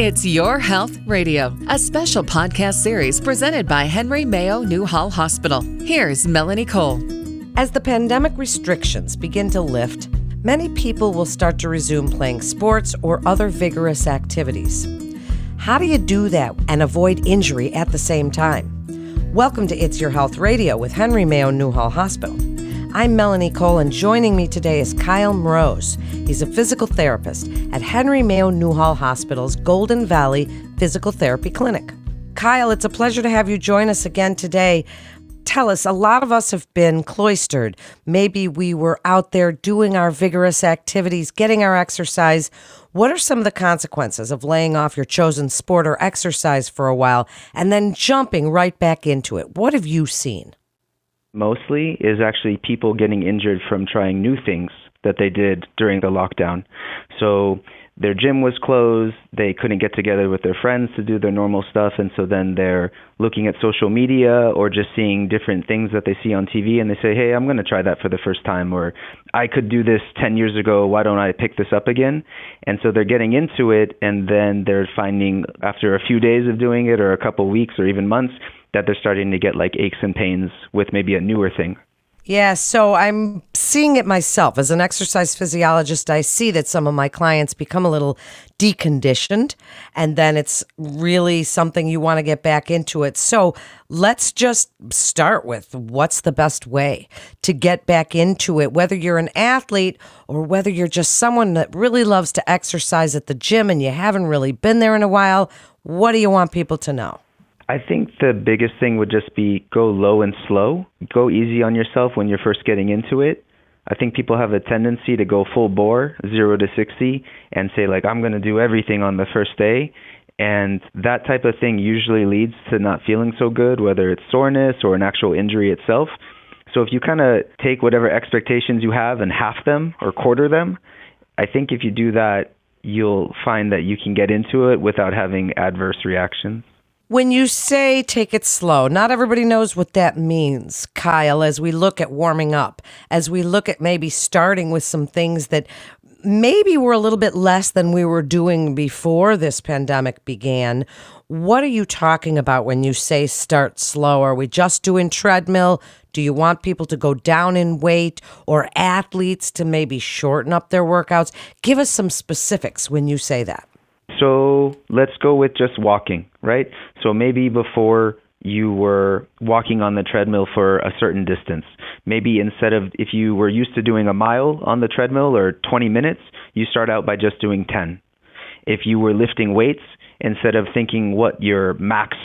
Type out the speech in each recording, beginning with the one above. It's Your Health Radio, a special podcast series presented by Henry Mayo Newhall Hospital. Here's Melanie Cole. As the pandemic restrictions begin to lift, many people will start to resume playing sports or other vigorous activities. How do you do that and avoid injury at the same time? Welcome to It's Your Health Radio with Henry Mayo Newhall Hospital. I'm Melanie Cole, and joining me today is Kyle Rose. He's a physical therapist at Henry Mayo Newhall Hospital's Golden Valley Physical Therapy Clinic. Kyle, it's a pleasure to have you join us again today. Tell us, a lot of us have been cloistered. Maybe we were out there doing our vigorous activities, getting our exercise. What are some of the consequences of laying off your chosen sport or exercise for a while and then jumping right back into it? What have you seen? Mostly is actually people getting injured from trying new things that they did during the lockdown. So their gym was closed, they couldn't get together with their friends to do their normal stuff, and so then they're looking at social media or just seeing different things that they see on TV, and they say, hey, I'm going to try that for the first time, or I could do this 10 years ago, why don't I pick this up again? And so they're getting into it, and then they're finding after a few days of doing it or a couple weeks or even months that they're starting to get like aches and pains with maybe a newer thing. Yeah, so I'm seeing it myself. As an exercise physiologist, I see that some of my clients become a little deconditioned, and then it's really something you want to get back into it. So let's just start with what's the best way to get back into it, whether you're an athlete or whether you're just someone that really loves to exercise at the gym and you haven't really been there in a while. What do you want people to know? I think the biggest thing would just be go low and slow. Go easy on yourself when you're first getting into it. I think people have a tendency to go full bore, 0 to 60, and say like, I'm going to do everything on the first day. And that type of thing usually leads to not feeling so good, whether it's soreness or an actual injury itself. So if you kind of take whatever expectations you have and half them or quarter them, I think if you do that, you'll find that you can get into it without having adverse reactions. When you say take it slow, not everybody knows what that means, Kyle, as we look at warming up, as we look at maybe starting with some things that maybe were a little bit less than we were doing before this pandemic began. What are you talking about when you say start slow? Are we just doing treadmill? Do you want people to go down in weight or athletes to maybe shorten up their workouts? Give us some specifics when you say that. So let's go with just walking, right? So maybe before you were walking on the treadmill for a certain distance. Maybe instead of, if you were used to doing a mile on the treadmill or 20 minutes, you start out by just doing 10. If you were lifting weights, instead of thinking what your max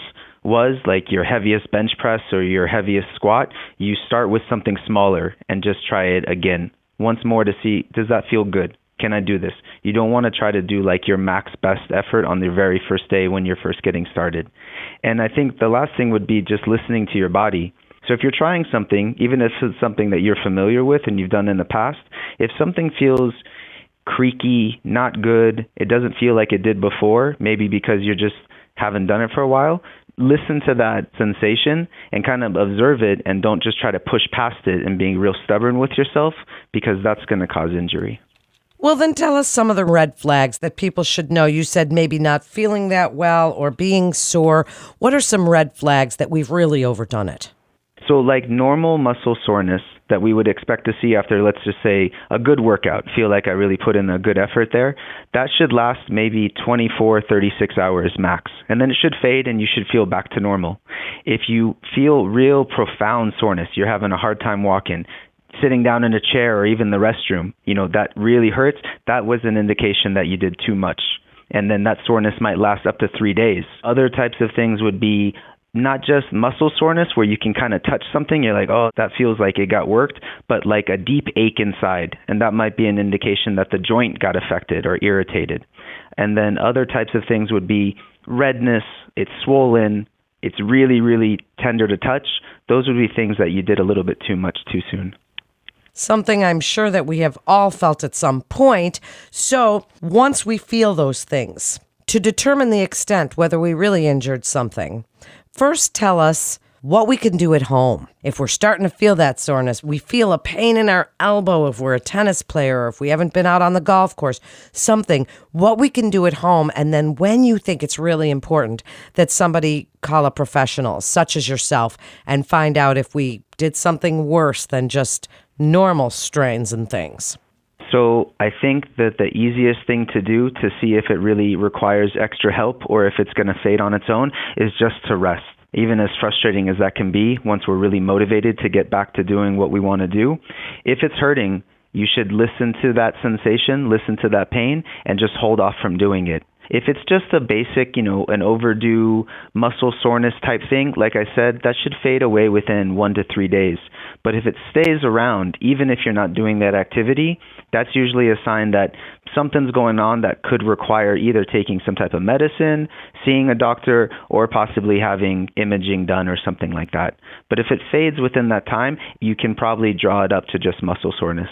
was, like your heaviest bench press or your heaviest squat, you start with something smaller and just try it again once more to see, does that feel good? Can I do this? You don't want to try to do like your max best effort on the very first day when you're first getting started. And I think the last thing would be just listening to your body. So if you're trying something, even if it's something that you're familiar with and you've done in the past, if something feels creaky, not good, it doesn't feel like it did before, maybe because you just haven't done it for a while, listen to that sensation and kind of observe it and don't just try to push past it and being real stubborn with yourself because that's going to cause injury. Well, then tell us some of the red flags that people should know. You said maybe not feeling that well or being sore. What are some red flags that we've really overdone it? So like normal muscle soreness that we would expect to see after, let's just say, a good workout, feel like I really put in a good effort there, that should last maybe 24, 36 hours max. And then it should fade and you should feel back to normal. If you feel real profound soreness, you're having a hard time walking, sitting down in a chair or even the restroom, you know, that really hurts, that was an indication that you did too much. And then that soreness might last up to 3 days. Other types of things would be not just muscle soreness where you can kind of touch something, you're like, oh, that feels like it got worked, but like a deep ache inside. And that might be an indication that the joint got affected or irritated. And then other types of things would be redness, it's swollen, it's really, really tender to touch. Those would be things that you did a little bit too much too soon. Something I'm sure that we have all felt at some point. So once we feel those things, to determine the extent whether we really injured something, first tell us what we can do at home. If we're starting to feel that soreness, we feel a pain in our elbow if we're a tennis player or if we haven't been out on the golf course, something, what we can do at home. And then when you think it's really important, that somebody call a professional such as yourself and find out if we did something worse than just normal strains and things. So I think that the easiest thing to do to see if it really requires extra help or if it's going to fade on its own is just to rest. Even as frustrating as that can be, once we're really motivated to get back to doing what we want to do, if it's hurting, you should listen to that sensation, listen to that pain, and just hold off from doing it. If it's just a basic, an overdue muscle soreness type thing, like I said, that should fade away within 1 to 3 days. But if it stays around, even if you're not doing that activity, that's usually a sign that something's going on that could require either taking some type of medicine, seeing a doctor, or possibly having imaging done or something like that. But if it fades within that time, you can probably draw it up to just muscle soreness.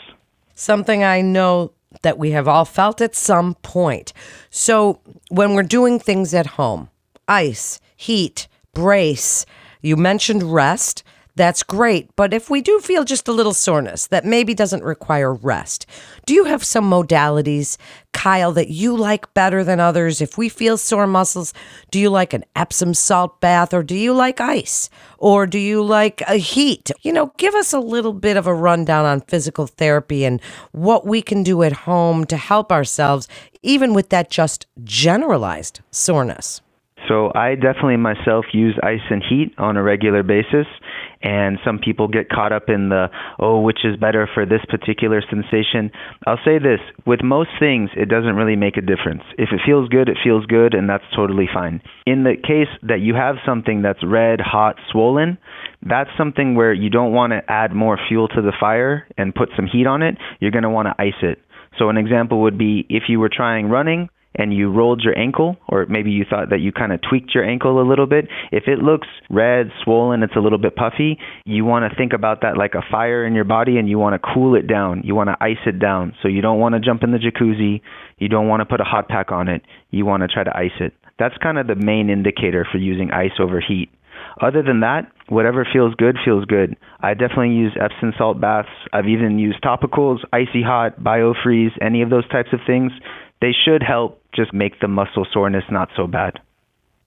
Something I know that we have all felt at some point. So when we're doing things at home, ice, heat, brace, you mentioned rest, that's great. But if we do feel just a little soreness that maybe doesn't require rest, do you have some modalities, Kyle, that you like better than others? If we feel sore muscles, do you like an Epsom salt bath, or do you like ice, or do you like a heat? Give us a little bit of a rundown on physical therapy and what we can do at home to help ourselves, even with that just generalized soreness. So I definitely myself use ice and heat on a regular basis. And some people get caught up in the, which is better for this particular sensation. I'll say this, with most things, it doesn't really make a difference. If it feels good, and that's totally fine. In the case that you have something that's red, hot, swollen, that's something where you don't want to add more fuel to the fire and put some heat on it. You're going to want to ice it. So an example would be if you were trying running, and you rolled your ankle, or maybe you thought that you kind of tweaked your ankle a little bit, if it looks red, swollen, it's a little bit puffy, you want to think about that like a fire in your body, and you want to cool it down. You want to ice it down. So you don't want to jump in the jacuzzi. You don't want to put a hot pack on it. You want to try to ice it. That's kind of the main indicator for using ice over heat. Other than that, whatever feels good, feels good. I definitely use Epsom salt baths. I've even used topicals, icy hot, Biofreeze, any of those types of things. They should help just make the muscle soreness not so bad.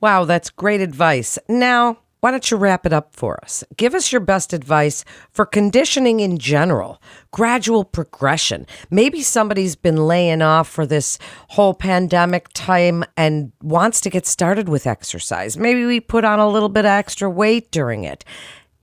Wow, that's great advice. Now, why don't you wrap it up for us? Give us your best advice for conditioning in general, gradual progression. Maybe somebody's been laying off for this whole pandemic time and wants to get started with exercise. Maybe we put on a little bit of extra weight during it.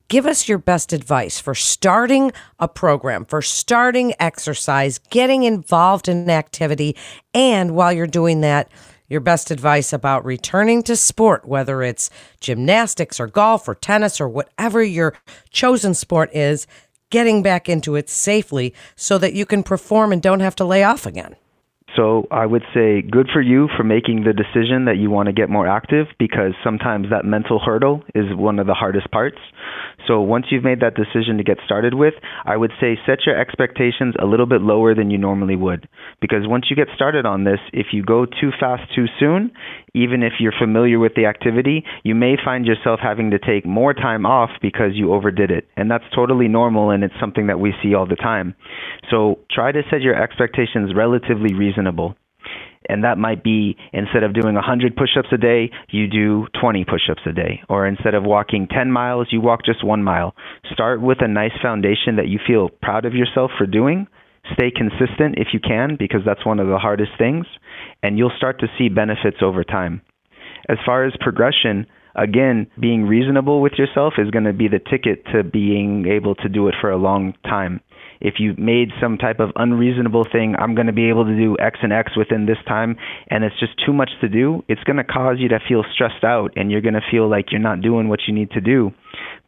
Give us your best advice for starting a program, for starting exercise, getting involved in activity, and while you're doing that, your best advice about returning to sport, whether it's gymnastics or golf or tennis or whatever your chosen sport is, getting back into it safely so that you can perform and don't have to lay off again. So I would say good for you for making the decision that you want to get more active, because sometimes that mental hurdle is one of the hardest parts. So once you've made that decision to get started with, I would say set your expectations a little bit lower than you normally would. Because once you get started on this, if you go too fast too soon, even if you're familiar with the activity, you may find yourself having to take more time off because you overdid it. And that's totally normal, and it's something that we see all the time. So try to set your expectations relatively reasonable. And that might be, instead of doing 100 push-ups a day, you do 20 push-ups a day. Or instead of walking 10 miles, you walk just 1 mile. Start with a nice foundation that you feel proud of yourself for doing. Stay consistent if you can, because that's one of the hardest things. And you'll start to see benefits over time. As far as progression, again, being reasonable with yourself is going to be the ticket to being able to do it for a long time. If you made some type of unreasonable thing, I'm going to be able to do X and X within this time, and it's just too much to do, it's going to cause you to feel stressed out, and you're going to feel like you're not doing what you need to do.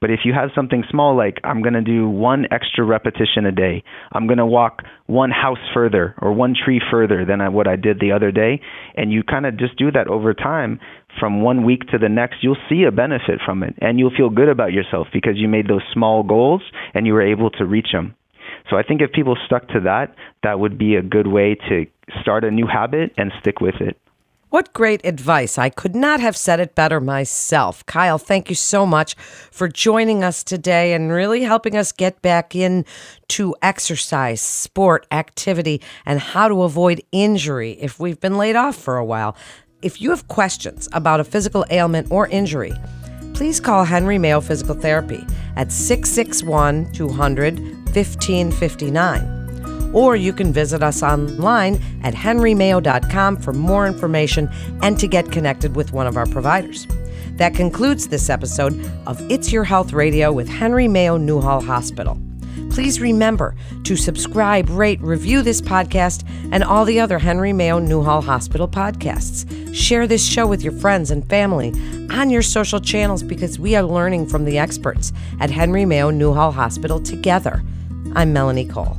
But if you have something small, like I'm going to do 1 extra repetition a day, I'm going to walk 1 house further or 1 tree further than what I did the other day, and you kind of just do that over time, from 1 week to the next, you'll see a benefit from it, and you'll feel good about yourself because you made those small goals and you were able to reach them. So I think if people stuck to that, that would be a good way to start a new habit and stick with it. What great advice. I could not have said it better myself. Kyle, thank you so much for joining us today and really helping us get back into exercise, sport, activity, and how to avoid injury if we've been laid off for a while. If you have questions about a physical ailment or injury, please call Henry Mayo Physical Therapy at 661-200-1559. Or you can visit us online at henrymayo.com for more information and to get connected with one of our providers. That concludes this episode of It's Your Health Radio with Henry Mayo Newhall Hospital. Please remember to subscribe, rate, review this podcast and all the other Henry Mayo Newhall Hospital podcasts. Share this show with your friends and family on your social channels because we are learning from the experts at Henry Mayo Newhall Hospital together. I'm Melanie Cole.